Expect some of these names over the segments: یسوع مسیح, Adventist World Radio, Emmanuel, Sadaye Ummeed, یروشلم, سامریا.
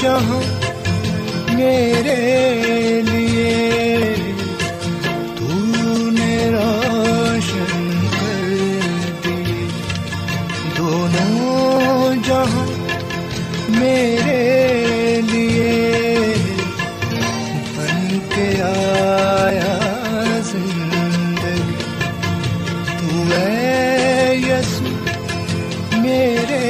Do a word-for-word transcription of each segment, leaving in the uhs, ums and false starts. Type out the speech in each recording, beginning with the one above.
جہاں میرے لیے تو نے روشن کر دی، دونوں جہاں میرے لیے بن کے آیا زندگی، تو اے یسوع میرے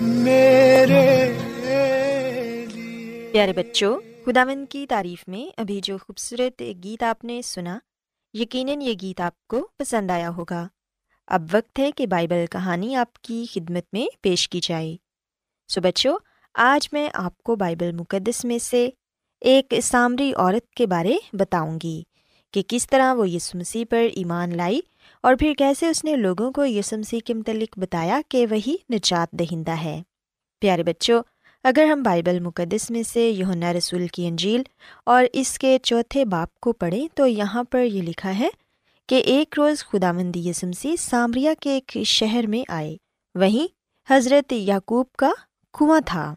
میرے لیے۔ پیارے بچوں، خداوند کی تعریف میں ابھی جو خوبصورت گیت آپ نے سنا، یقیناً یہ گیت آپ کو پسند آیا ہوگا۔ اب وقت ہے کہ بائبل کہانی آپ کی خدمت میں پیش کی جائے۔ سو بچوں، آج میں آپ کو بائبل مقدس میں سے ایک سامری عورت کے بارے بتاؤں گی کہ کس طرح وہ یسوع مسیح پر ایمان لائی اور پھر کیسے اس نے لوگوں کو یسوع مسیح کے متعلق بتایا کہ وہی نجات دہندہ ہے۔ پیارے بچوں، اگر ہم بائبل مقدس میں سے یوحنا رسول کی انجیل اور اس کے چوتھے باب کو پڑھیں تو یہاں پر یہ لکھا ہے کہ ایک روز خداوند یسوع مسیح سامریا کے ایک شہر میں آئے۔ وہیں حضرت یعقوب کا کنواں تھا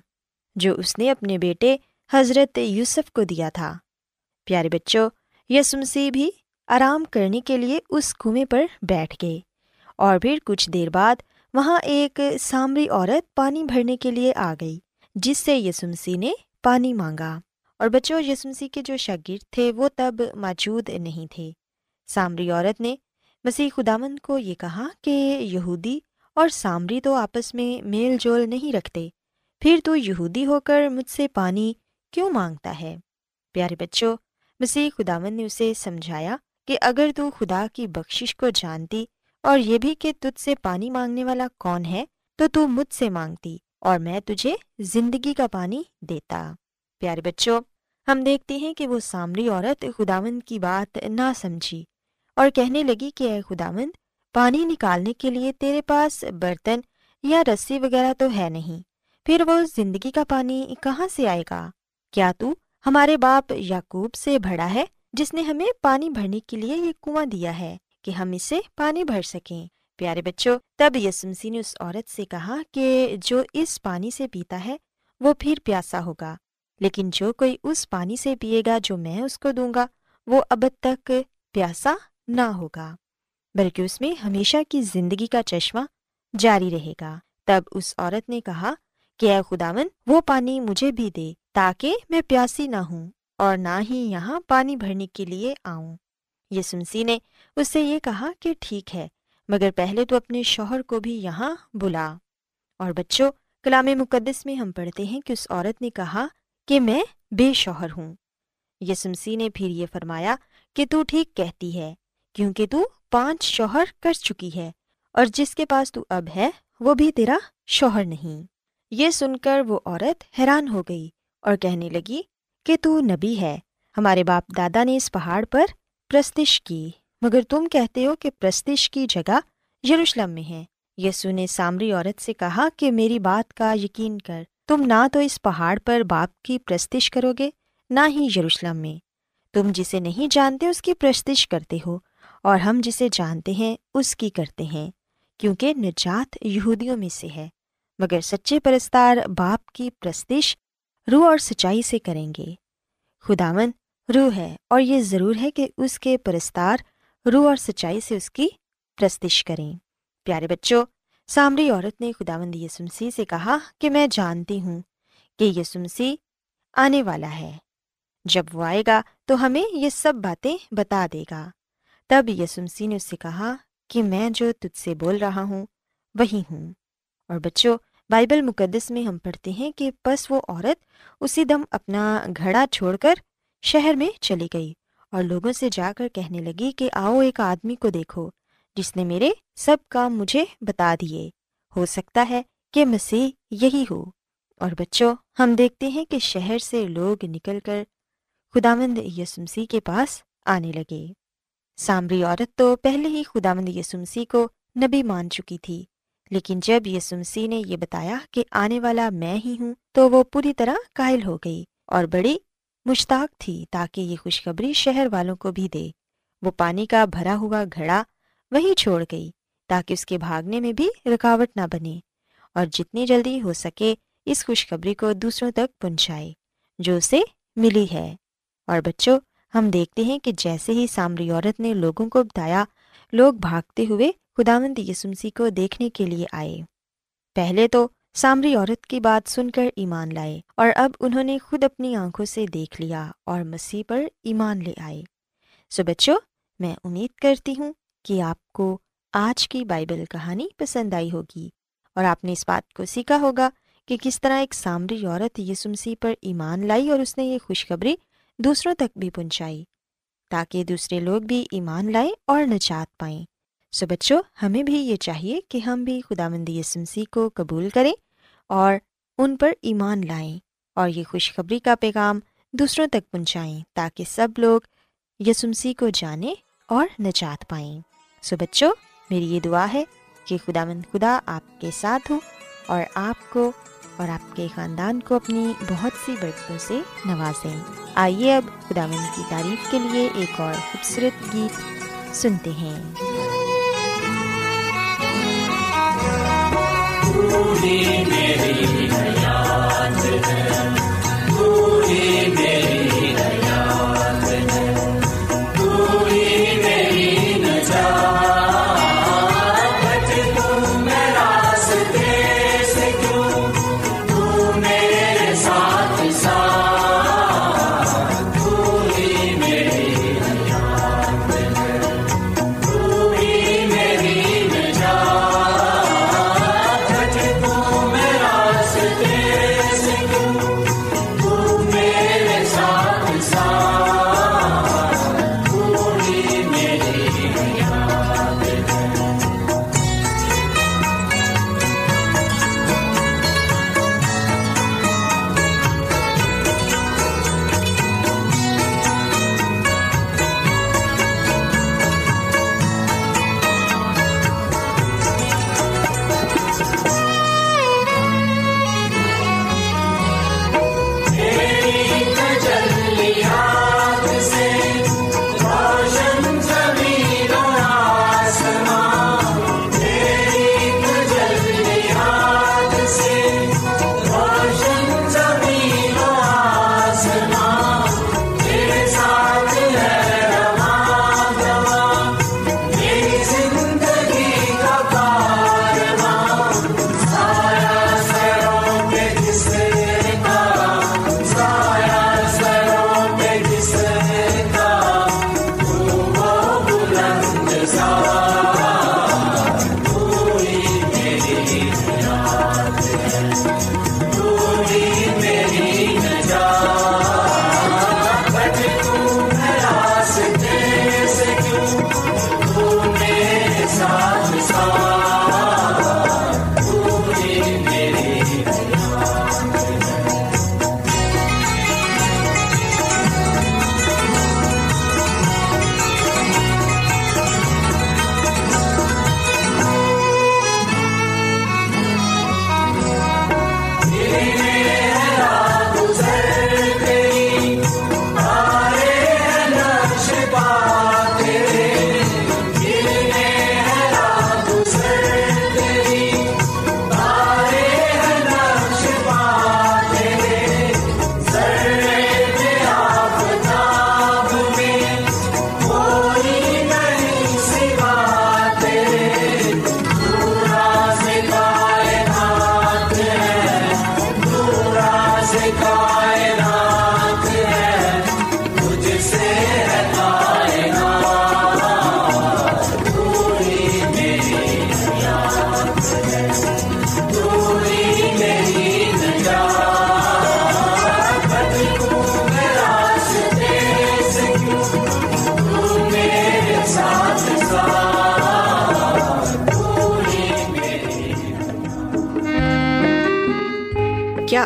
جو اس نے اپنے بیٹے حضرت یوسف کو دیا تھا۔ پیارے بچوں، یسوع مسیح بھی آرام کرنے کے لیے اس کنویں پر بیٹھ گئے، اور پھر کچھ دیر بعد وہاں ایک سامری عورت پانی بھرنے کے لیے آ گئی، جس سے یسوع مسیح نے پانی مانگا۔ اور بچوں، یسوع مسیح کے جو شاگرد تھے وہ تب موجود نہیں تھے۔ سامری عورت نے مسیح خداوند کو یہ کہا کہ یہودی اور سامری تو آپس میں میل جول نہیں رکھتے، پھر تو یہودی ہو کر مجھ سے پانی کیوں مانگتا ہے؟ پیارے بچوں، مسیح خداوند نے اسے سمجھایا کہ اگر تو خدا کی بخشش کو جانتی اور یہ بھی کہ تجھ سے پانی مانگنے والا کون ہے تو تو مجھ سے مانگتی اور میں تجھے زندگی کا پانی دیتا۔ پیارے بچوں، ہم دیکھتے ہیں کہ وہ سامری عورت خداوند کی بات نہ سمجھی اور کہنے لگی کہ اے خداوند، پانی نکالنے کے لیے تیرے پاس برتن یا رسی وغیرہ تو ہے نہیں، پھر وہ زندگی کا پانی کہاں سے آئے گا؟ کیا تو ہمارے باپ یعقوب سے بھڑا ہے جس نے ہمیں پانی بھرنے کے لیے یہ کنواں دیا ہے کہ ہم اس سے پانی بھر سکیں؟ پیارے بچوں، تب یسوع مسیح نے اس عورت سے کہا کہ جو اس پانی سے پیتا ہے وہ پھر پیاسا ہوگا، لیکن جو کوئی اس پانی سے پیے گا جو میں اس کو دوں گا وہ اب تک پیاسا نہ ہوگا بلکہ اس میں ہمیشہ کی زندگی کا چشمہ جاری رہے گا۔ تب اس عورت نے کہا کہ اے خداوند، وہ پانی مجھے بھی دے تاکہ میں پیاسی نہ ہوں اور نہ ہی یہاں پانی بھرنے کے لیے آؤں۔ یسوع مسیح نے اس سے یہ کہا کہ ٹھیک ہے، مگر پہلے تو اپنے شوہر کو بھی یہاں بلا۔ اور بچوں، کلام مقدس میں ہم پڑھتے ہیں کہ اس عورت نے کہا کہ میں بے شوہر ہوں۔ یسوع مسیح نے پھر یہ فرمایا کہ تو ٹھیک کہتی ہے، کیونکہ تو پانچ شوہر کر چکی ہے اور جس کے پاس تو اب ہے وہ بھی تیرا شوہر نہیں۔ یہ سن کر وہ عورت حیران ہو گئی اور کہنے لگی کہ تو نبی ہے، ہمارے باپ دادا نے اس پہاڑ پر پرستش کی، مگر تم کہتے ہو کہ پرستش کی جگہ یروشلم میں ہے۔ یسوع نے سامری عورت سے کہا کہ میری بات کا یقین کر، تم نہ تو اس پہاڑ پر باپ کی پرستش کرو گے نہ ہی یروشلم میں۔ تم جسے نہیں جانتے اس کی پرستش کرتے ہو اور ہم جسے جانتے ہیں اس کی کرتے ہیں، کیونکہ نجات یہودیوں میں سے ہے، مگر سچے پرستار باپ کی پرستش روح اور سچائی سے کریں گے۔ خداوند روح ہے اور یہ ضرور ہے کہ اس کے پرستار روح اور سچائی سے اس کی پرستش کریں۔ پیارے بچوں، سامری عورت نے خداوند یسوع مسیح سے کہا کہ میں جانتی ہوں کہ یسوع مسیح آنے والا ہے، جب وہ آئے گا تو ہمیں یہ سب باتیں بتا دے گا۔ تب یسوع مسیح نے اس سے کہا کہ میں جو تجھ سے بول رہا ہوں وہی ہوں۔ اور بچوں، بائبل مقدس میں ہم پڑھتے ہیں کہ پس وہ عورت اسی دم اپنا گھڑا چھوڑ کر شہر میں چلی گئی اور لوگوں سے جا کر کہنے لگی کہ آؤ، ایک آدمی کو دیکھو جس نے میرے سب کام مجھے بتا دیے، ہو سکتا ہے کہ مسیح یہی ہو۔ اور بچوں، ہم دیکھتے ہیں کہ شہر سے لوگ نکل کر خداوند یسوع مسیح کے پاس آنے لگے۔ سامری عورت تو پہلے ہی خداوند یسوع مسیح کو نبی مان چکی تھی، لیکن جب یسوع مسیح نے یہ بتایا کہ آنے والا میں ہی ہوں تو وہ پوری طرح قائل ہو گئی اور بڑی مشتاق تھی تاکہ یہ خوشخبری شہر والوں کو بھی دے۔ وہ پانی کا بھرا ہوا گھڑا وہیں چھوڑ گئی تاکہ اس کے بھاگنے میں بھی رکاوٹ نہ بنے اور جتنی جلدی ہو سکے اس خوشخبری کو دوسروں تک پہنچائے جو اسے ملی ہے۔ اور بچوں، ہم دیکھتے ہیں کہ جیسے ہی سامری عورت نے لوگوں کو بتایا، لوگ بھاگتے ہوئے خداوند یسوع مسیح کو دیکھنے کے لیے آئے۔ پہلے تو سامری عورت کی بات سن کر ایمان لائے اور اب انہوں نے خود اپنی آنکھوں سے دیکھ لیا اور مسیح پر ایمان لے آئے۔ سو بچوں، میں امید کرتی ہوں کہ آپ کو آج کی بائبل کہانی پسند آئی ہوگی اور آپ نے اس بات کو سیکھا ہوگا کہ کس طرح ایک سامری عورت یسوع مسیح پر ایمان لائی اور اس نے یہ خوشخبری دوسروں تک بھی پہنچائی تاکہ دوسرے لوگ بھی ایمان لائیں اور نجات پائیں۔ سو بچوں، ہمیں بھی یہ چاہیے کہ ہم بھی خداوند یسوع مسیح کو قبول کریں اور ان پر ایمان لائیں اور یہ خوشخبری کا پیغام دوسروں تک پہنچائیں تاکہ سب لوگ یسوع مسیح کو جانیں اور نجات پائیں۔ سو بچوں، میری یہ دعا ہے کہ خداوند خدا آپ کے ساتھ ہو اور آپ کو اور آپ کے خاندان کو اپنی بہت سی برکتوں سے نوازیں۔ آئیے اب خداوند کی تعریف کے لیے ایک اور خوبصورت گیت سنتے ہیں۔ میری حیات ہے میری حیات ہے میری نجات کیا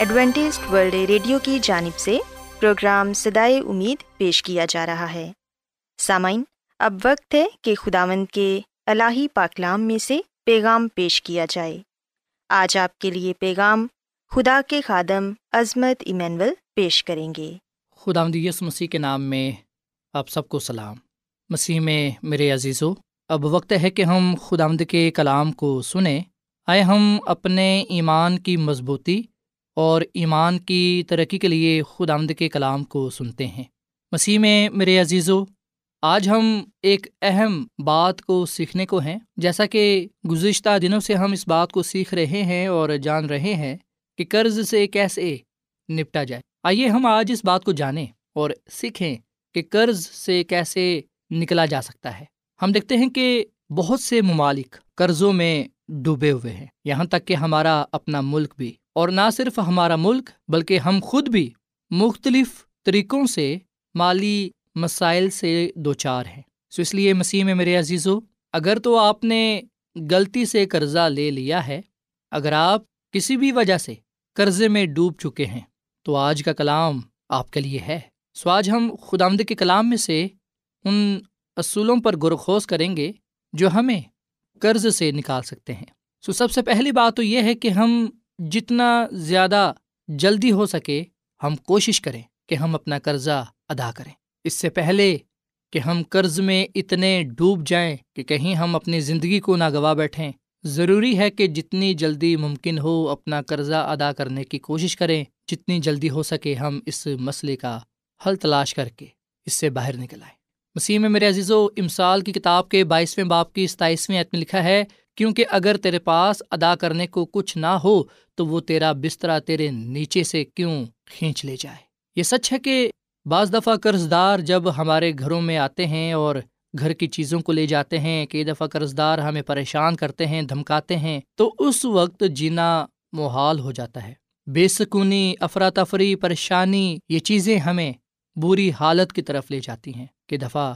ایڈوینٹسٹ ورلڈ ریڈیو کی جانب سے پروگرام صدائے امید پیش کیا جا رہا ہے۔ سامعین، اب وقت ہے کہ خداوند کے الہی پاکلام میں سے پیغام پیش کیا جائے۔ آج آپ کے لیے پیغام خدا کے خادم عظمت ایمینول پیش کریں گے۔ خداوند یسوع مسیح کے نام میں آپ سب کو سلام۔ مسیح میں میرے عزیزو، اب وقت ہے کہ ہم خداوند کے کلام کو سنیں۔ آئے ہم اپنے ایمان کی مضبوطی اور ایمان کی ترقی کے لیے خداوند کے کلام کو سنتے ہیں۔ مسیح میں میرے عزیزو، آج ہم ایک اہم بات کو سیکھنے کو ہیں، جیسا کہ گزشتہ دنوں سے ہم اس بات کو سیکھ رہے ہیں اور جان رہے ہیں کہ قرض سے کیسے نپٹا جائے۔ آئیے ہم آج اس بات کو جانیں اور سیکھیں کہ قرض سے کیسے نکلا جا سکتا ہے۔ ہم دیکھتے ہیں کہ بہت سے ممالک قرضوں میں ڈوبے ہوئے ہیں، یہاں تک کہ ہمارا اپنا ملک بھی، اور نہ صرف ہمارا ملک بلکہ ہم خود بھی مختلف طریقوں سے مالی مسائل سے دوچار ہیں۔ سو اس لیے مسیح میں میرے عزیزو، اگر تو آپ نے غلطی سے قرضہ لے لیا ہے، اگر آپ کسی بھی وجہ سے قرضے میں ڈوب چکے ہیں، تو آج کا کلام آپ کے لیے ہے۔ سو آج ہم خداوند کے کلام میں سے ان اصولوں پر غورخوض کریں گے جو ہمیں قرض سے نکال سکتے ہیں۔ سو سب سے پہلی بات تو یہ ہے کہ ہم جتنا زیادہ جلدی ہو سکے ہم کوشش کریں کہ ہم اپنا قرضہ ادا کریں، اس سے پہلے کہ ہم قرض میں اتنے ڈوب جائیں کہ کہیں ہم اپنی زندگی کو نہ گوا بیٹھیں۔ ضروری ہے کہ جتنی جلدی ممکن ہو اپنا قرضہ ادا کرنے کی کوشش کریں۔ جتنی جلدی ہو سکے ہم اس مسئلے کا حل تلاش کر کے اس سے باہر نکل آئیں۔ مسیح میں میرے عزیزو، امثال کی کتاب کے بائیسویں باب کی ستائیسویں آیت میں لکھا ہے، کیونکہ اگر تیرے پاس ادا کرنے کو کچھ نہ ہو تو وہ تیرا بستر تیرے نیچے سے کیوں کھینچ لے جائے۔ یہ سچ ہے کہ بعض دفعہ قرض دار جب ہمارے گھروں میں آتے ہیں اور گھر کی چیزوں کو لے جاتے ہیں، کئی دفعہ قرض دار ہمیں پریشان کرتے ہیں، دھمکاتے ہیں، تو اس وقت جینا محال ہو جاتا ہے۔ بے سکونی، افراتفری، پریشانی، یہ چیزیں ہمیں بری حالت کی طرف لے جاتی ہیں کہ دفعہ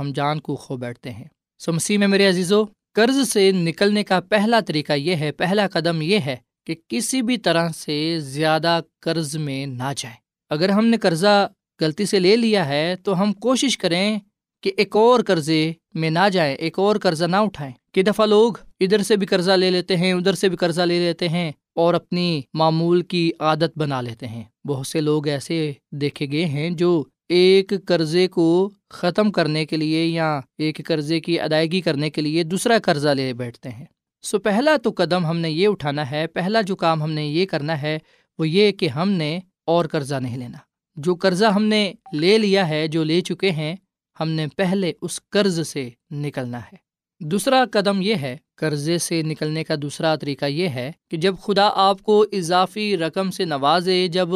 ہم جان کو کھو بیٹھتے ہیں۔ سو مسیح میں میرے عزیزو، قرض سے نکلنے کا پہلا طریقہ یہ ہے، پہلا قدم یہ ہے کہ کسی بھی طرح سے زیادہ قرض میں نہ جائیں۔ اگر ہم نے قرضہ غلطی سے لے لیا ہے تو ہم کوشش کریں کہ ایک اور قرضے میں نہ جائیں، ایک اور قرضہ نہ اٹھائیں۔ کئی دفعہ لوگ ادھر سے بھی قرضہ لے لیتے ہیں، ادھر سے بھی قرضہ لے لیتے ہیں اور اپنی معمول کی عادت بنا لیتے ہیں۔ بہت سے لوگ ایسے دیکھے گئے ہیں جو ایک قرضے کو ختم کرنے کے لیے یا ایک قرضے کی ادائیگی کرنے کے لیے دوسرا قرضہ لے بیٹھتے ہیں۔ سو پہلا تو قدم ہم نے یہ اٹھانا ہے، پہلا جو کام ہم نے یہ کرنا ہے وہ یہ کہ ہم نے اور قرضہ نہیں لینا۔ جو قرضہ ہم نے لے لیا ہے، جو لے چکے ہیں، ہم نے پہلے اس قرض سے نکلنا ہے۔ دوسرا قدم یہ ہے، قرضے سے نکلنے کا دوسرا طریقہ یہ ہے کہ جب خدا آپ کو اضافی رقم سے نوازے، جب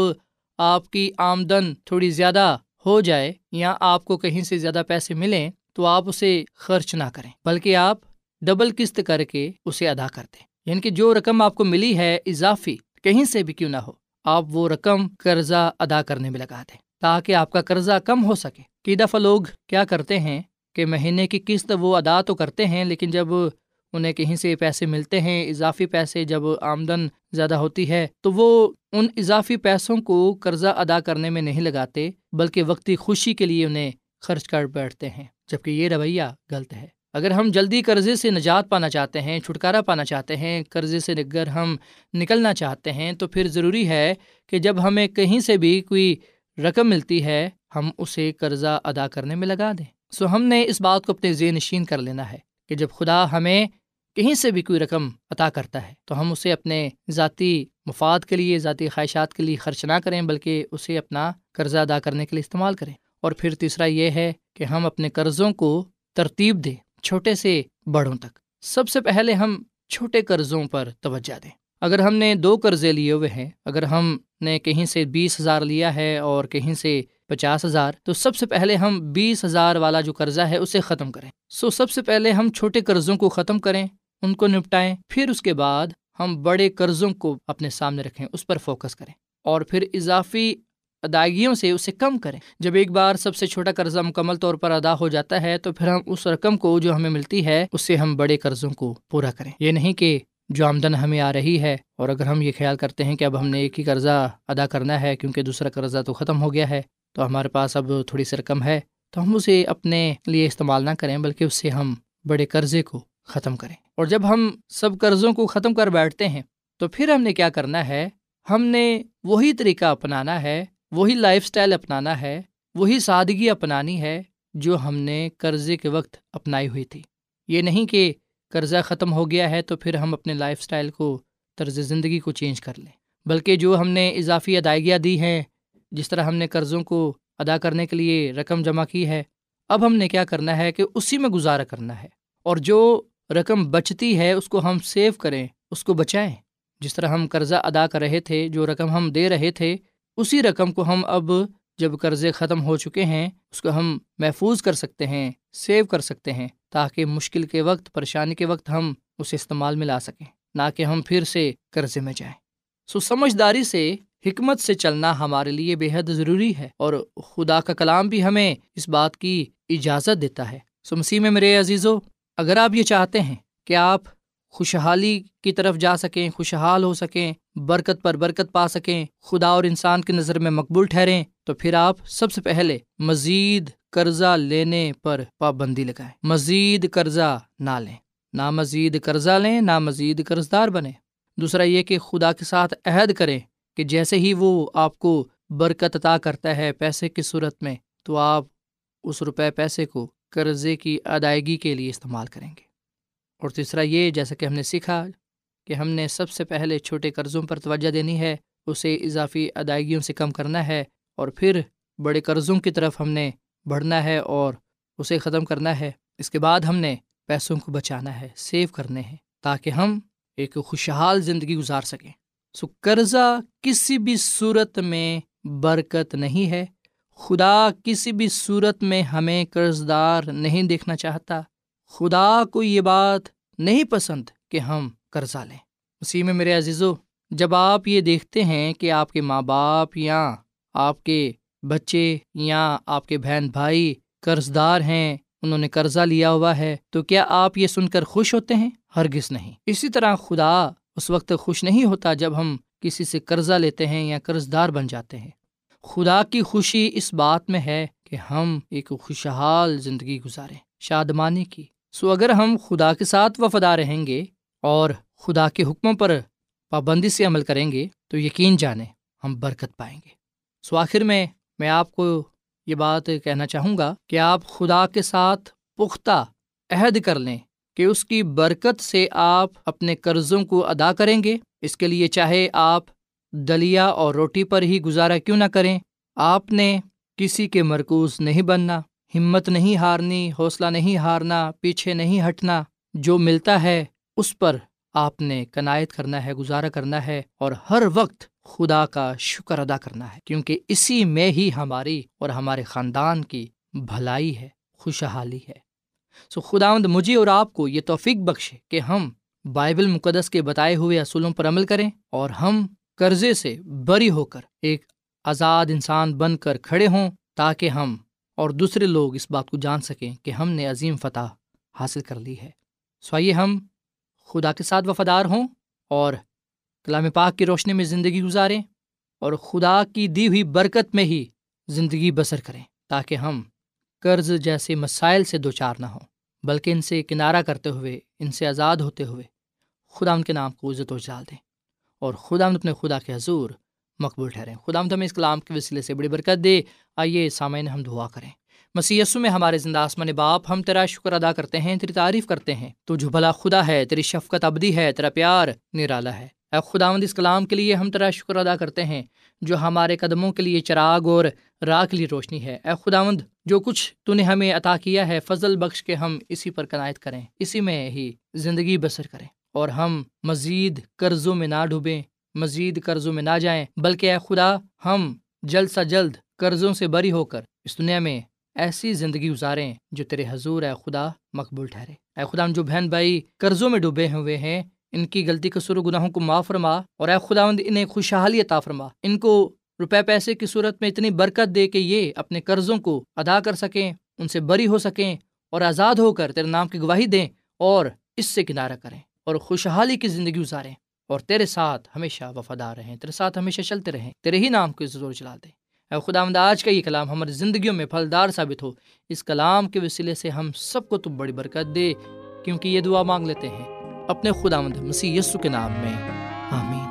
آپ کی آمدن تھوڑی زیادہ ہو جائے یا آپ کو کہیں سے زیادہ پیسے ملیں، تو آپ اسے خرچ نہ کریں بلکہ آپ ڈبل قسط کر کے اسے ادا کر دیں۔ یعنی کہ جو رقم آپ کو ملی ہے اضافی، کہیں سے بھی کیوں نہ ہو، آپ وہ رقم قرضہ ادا کرنے میں لگا دیں تاکہ آپ کا قرضہ کم ہو سکے۔ کئی دفعہ لوگ کیا کرتے ہیں کہ مہینے کی قسط وہ ادا تو کرتے ہیں، لیکن جب انہیں کہیں سے پیسے ملتے ہیں، اضافی پیسے، جب آمدن زیادہ ہوتی ہے، تو وہ ان اضافی پیسوں کو قرضہ ادا کرنے میں نہیں لگاتے بلکہ وقتی خوشی کے لیے انہیں خرچ کر بیٹھتے ہیں، جبکہ یہ رویہ غلط ہے۔ اگر ہم جلدی قرضے سے نجات پانا چاہتے ہیں، چھٹکارا پانا چاہتے ہیں، قرضے سے اگر ہم نکلنا چاہتے ہیں، تو پھر ضروری ہے کہ جب ہمیں کہیں سے بھی کوئی رقم ملتی ہے ہم اسے قرضہ ادا کرنے میں لگا دیں۔ سو ہم نے اس بات کو اپنے ذہن نشین کر لینا ہے کہ جب خدا ہمیں کہیں سے بھی کوئی رقم عطا کرتا ہے تو ہم اسے اپنے ذاتی مفاد کے لیے، ذاتی خواہشات کے لیے خرچ نہ کریں بلکہ اسے اپنا قرضہ ادا کرنے کے لیے استعمال کریں۔ اور پھر تیسرا یہ ہے کہ ہم اپنے قرضوں کو ترتیب دیں۔ چھوٹے سے بڑوں تک۔ سب سے پہلے ہم چھوٹے قرضوں پر توجہ دیں۔ اگر ہم نے دو قرضے لیے ہوئے ہیں، اگر ہم نے کہیں سے بیس ہزار لیا ہے اور کہیں سے پچاس ہزار، تو سب سے پہلے ہم بیس ہزار والا جو قرضہ ہے اسے ختم کریں۔ سو سب سے پہلے ہم چھوٹے قرضوں کو ختم کریں، ان کو نپٹائیں، پھر اس کے بعد ہم بڑے قرضوں کو اپنے سامنے رکھیں، اس پر فوکس کریں اور پھر اضافی ادائیگیوں سے اسے کم کریں۔ جب ایک بار سب سے چھوٹا قرضہ مکمل طور پر ادا ہو جاتا ہے تو پھر ہم اس رقم کو جو ہمیں ملتی ہے اس سے ہم بڑے قرضوں کو پورا کریں، یہ نہیں کہ جو آمدن ہمیں آ رہی ہے اور اگر ہم یہ خیال کرتے ہیں کہ اب ہم نے ایک ہی قرضہ ادا کرنا ہے کیونکہ دوسرا قرضہ تو ختم ہو گیا ہے تو ہمارے پاس اب تھوڑی سی رقم ہے، تو ہم اسے اپنے لیے استعمال نہ کریں بلکہ اس سے ہم بڑے قرضے کو ختم کریں۔ اور جب ہم سب قرضوں کو ختم کر بیٹھتے ہیں تو پھر ہم نے کیا کرنا ہے، ہم نے وہی طریقہ اپنانا ہے، وہی لائف سٹائل اپنانا ہے، وہی سادگی اپنانی ہے جو ہم نے قرضے کے وقت اپنائی ہوئی تھی۔ یہ نہیں کہ قرضہ ختم ہو گیا ہے تو پھر ہم اپنے لائف سٹائل کو، طرز زندگی کو چینج کر لیں، بلکہ جو ہم نے اضافی ادائیگیاں دی ہیں، جس طرح ہم نے قرضوں کو ادا کرنے کے لیے رقم جمع کی ہے، اب ہم نے کیا کرنا ہے کہ اسی میں گزارا کرنا ہے، اور جو رقم بچتی ہے اس کو ہم سیو کریں، اس کو بچائیں۔ جس طرح ہم قرضہ ادا کر رہے تھے، جو رقم ہم دے رہے تھے، اسی رقم کو ہم اب جب قرضے ختم ہو چکے ہیں اس کو ہم محفوظ کر سکتے ہیں، سیو کر سکتے ہیں، تاکہ مشکل کے وقت، پریشانی کے وقت ہم اسے استعمال میں لا سکیں، نہ کہ ہم پھر سے قرضے میں جائیں۔ سو سمجھداری سے، حکمت سے چلنا ہمارے لیے بے حد ضروری ہے، اور خدا کا کلام بھی ہمیں اس بات کی اجازت دیتا ہے۔ سو مسیح میں میرے عزیزو، اگر آپ یہ چاہتے ہیں کہ آپ خوشحالی کی طرف جا سکیں، خوشحال ہو سکیں، برکت پر برکت پا سکیں، خدا اور انسان کی نظر میں مقبول ٹھہریں، تو پھر آپ سب سے پہلے مزید قرضہ لینے پر پابندی لگائیں، مزید قرضہ نہ لیں، نہ مزید قرضہ لیں، نہ مزید قرضدار بنیں۔ دوسرا یہ کہ خدا کے ساتھ عہد کریں کہ جیسے ہی وہ آپ کو برکت عطا کرتا ہے پیسے کی صورت میں، تو آپ اس روپے پیسے کو قرضے کی ادائیگی کے لیے استعمال کریں گے۔ اور تیسرا یہ، جیسا کہ ہم نے سیکھا کہ ہم نے سب سے پہلے چھوٹے قرضوں پر توجہ دینی ہے، اسے اضافی ادائیگیوں سے کم کرنا ہے، اور پھر بڑے قرضوں کی طرف ہم نے بڑھنا ہے اور اسے ختم کرنا ہے۔ اس کے بعد ہم نے پیسوں کو بچانا ہے، سیو کرنے ہیں، تاکہ ہم ایک خوشحال زندگی گزار سکیں۔ سو قرضہ کسی بھی صورت میں برکت نہیں ہے، خدا کسی بھی صورت میں ہمیں قرضدار نہیں دیکھنا چاہتا، خدا کو یہ بات نہیں پسند کہ ہم قرضہ لیں۔ اسی میں میرے عزیزو، جب آپ یہ دیکھتے ہیں کہ آپ کے ماں باپ یا آپ کے بچے یا آپ کے بہن بھائی قرضدار ہیں، انہوں نے قرضہ لیا ہوا ہے، تو کیا آپ یہ سن کر خوش ہوتے ہیں؟ ہرگز نہیں۔ اسی طرح خدا اس وقت خوش نہیں ہوتا جب ہم کسی سے قرضہ لیتے ہیں یا قرضدار بن جاتے ہیں۔ خدا کی خوشی اس بات میں ہے کہ ہم ایک خوشحال زندگی گزاریں، شادمانی کی۔ سو اگر ہم خدا کے ساتھ وفادار رہیں گے اور خدا کے حکموں پر پابندی سے عمل کریں گے تو یقین جانیں ہم برکت پائیں گے۔ سو آخر میں میں آپ کو یہ بات کہنا چاہوں گا کہ آپ خدا کے ساتھ پختہ عہد کر لیں کہ اس کی برکت سے آپ اپنے قرضوں کو ادا کریں گے۔ اس کے لیے چاہے آپ دلیا اور روٹی پر ہی گزارا کیوں نہ کریں، آپ نے کسی کے مرکوز نہیں بننا، ہمت نہیں ہارنی، حوصلہ نہیں ہارنا، پیچھے نہیں ہٹنا۔ جو ملتا ہے اس پر آپ نے قناعت کرنا ہے، گزارا کرنا ہے، اور ہر وقت خدا کا شکر ادا کرنا ہے، کیونکہ اسی میں ہی ہماری اور ہمارے خاندان کی بھلائی ہے، خوشحالی ہے۔ سو خداوند مجھے اور آپ کو یہ توفیق بخشے کہ ہم بائبل مقدس کے بتائے ہوئے اصولوں پر عمل کریں اور ہم قرضے سے بری ہو کر ایک آزاد انسان بن کر کھڑے ہوں، تاکہ ہم اور دوسرے لوگ اس بات کو جان سکیں کہ ہم نے عظیم فتح حاصل کر لی ہے۔ سو آئیے ہم خدا کے ساتھ وفادار ہوں اور کلام پاک کی روشنی میں زندگی گزاریں اور خدا کی دی ہوئی برکت میں ہی زندگی بسر کریں، تاکہ ہم قرض جیسے مسائل سے دوچار نہ ہوں، بلکہ ان سے کنارہ کرتے ہوئے، ان سے آزاد ہوتے ہوئے خدا ان کے نام کو عزت و جلال دیں اور خدا ان اپنے خدا کے حضور مقبول ٹھہریں۔ خداوند ہمیں اس کلام کے وسیلے سے بڑی برکت دے۔ آئیے سامعین ہم دعا کریں۔ مسیح یسوع میں ہمارے زندہ آسمانی باپ، ہم تیرا شکر ادا کرتے ہیں، تیری تعریف کرتے ہیں، تو جو بھلا خدا ہے، تیری شفقت ابدی ہے، تیرا پیار نرالا ہے۔ خداوند اس کلام کے لیے ہم تیرا شکر ادا کرتے ہیں جو ہمارے قدموں کے لیے چراغ اور راہ کے لیے روشنی ہے۔ اے خداوند جو کچھ تو نے ہمیں عطا کیا ہے فضل بخش کے ہم اسی پر قناعت کریں، اسی میں ہی زندگی بسر کریں، اور ہم مزید قرضوں میں نہ ڈوبیں، مزید قرضوں میں نہ جائیں، بلکہ اے خدا ہم جلد سے جلد قرضوں سے بری ہو کر اس دنیا میں ایسی زندگی گزاریں جو تیرے حضور اے خدا مقبول ٹھہرے۔ اے خدا جو بہن بھائی قرضوں میں ڈوبے ہوئے ہیں ان کی غلطی قصور و گناہوں کو معاف فرما، اور اے خداوند انہیں خوشحالی عطا فرما، ان کو روپے پیسے کی صورت میں اتنی برکت دے کہ یہ اپنے قرضوں کو ادا کر سکیں، ان سے بری ہو سکیں اور آزاد ہو کر تیرے نام کی گواہی دیں اور اس سے کنارہ کریں اور خوشحالی کی زندگی گزاریں اور تیرے ساتھ ہمیشہ وفادار رہیں، تیرے ساتھ ہمیشہ چلتے رہیں، تیرے ہی نام کو زور چلا دیں۔ اے خداوند آج کا یہ کلام ہماری زندگیوں میں پھلدار ثابت ہو، اس کلام کے وسیلے سے ہم سب کو تو بڑی برکت دے، کیونکہ یہ دعا مانگ لیتے ہیں اپنے خداوند مسیح یسوع کے نام میں، آمین۔